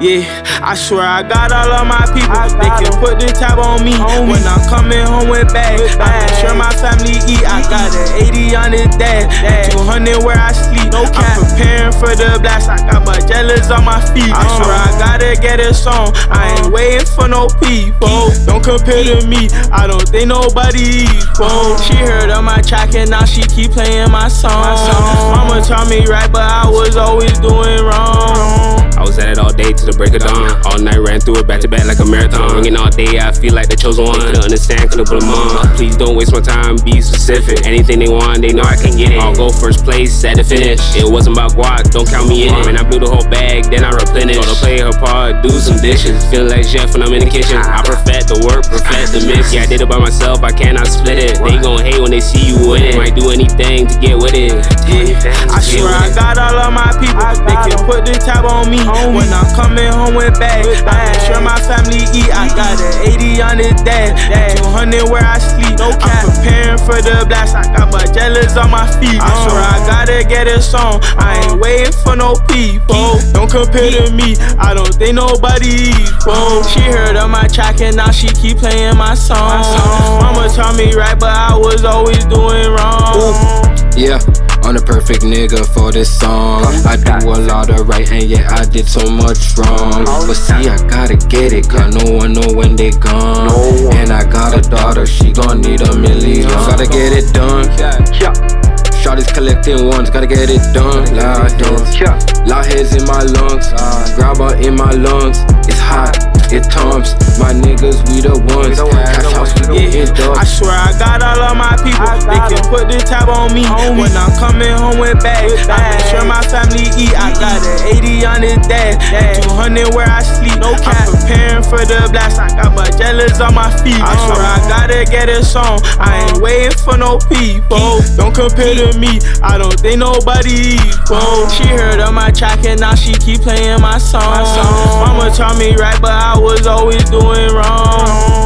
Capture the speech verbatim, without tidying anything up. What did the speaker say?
Yeah, I swear I got all of my people. They can put the tab on me. When I'm coming home with bags, I make sure my family eat. I got an eighty on the dash, two hundred where I sleep. I'm preparing for the blast. I got my jealous on my feet. I swear I gotta get a song. I ain't waiting for no people. Don't compare to me. I don't think nobody equal. She heard of my track and now she keep playing my song. Mama taught me right, but I was always doing wrong. I was at it all day to the break of dawn. All night ran through it back to back like a marathon. And all day I feel like the chosen one. Couldn't understand, couldn't put them on. Please don't waste my time, be specific. Anything they want, they know I can get it. I'll go first place at the finish. It wasn't about guac, don't count me in it. And I blew the whole bag, then I replenished. Gonna play her part, do some dishes. Feeling like chef when I'm in the kitchen. I perfect the work, perfect the mix. Yeah, I did it by myself, I cannot split it. They gon' hate when they see you in it. Might do anything to get with it. Yeah, I swear I got all of my people. They can put the tab on me. When I'm coming home with bags, I make sure my family eat. I got an eighty on the dash, two hundred where I sleep. I'm preparing for the blast. I got my jealous on my feet. I swear I gotta get a song. I ain't waiting for no people. Don't compare to me. I don't think nobody equal. She heard of my track and now she keep playing my song. Mama taught me right, but I was always doing wrong. Yeah, I'm the perfect nigga for this song. I do a lot of right and yeah, I did so much wrong. But see, I gotta get it, cause no one know when they gone. And I got a daughter, she gon' need a million. Gotta get it done. Shawty's collecting ones, gotta get it done. Loud heads in my lungs, grabber in my lungs. It's hot, it thumps. My niggas, we the ones. Cash house, we getting done. I swear I got all of my people. They can put the tab on me. When I'm coming home with bags, I make sure my family eat. I got an eighty on the dash, two hundred where I sleep. I'm preparing for the blast. I got my jealous on my feet. I swear I gotta get a song. I ain't waiting for no people. Don't compare to me. I don't think nobody equal. She heard of my track and now she keep playing my song. Mama taught me right, but I was always doing wrong.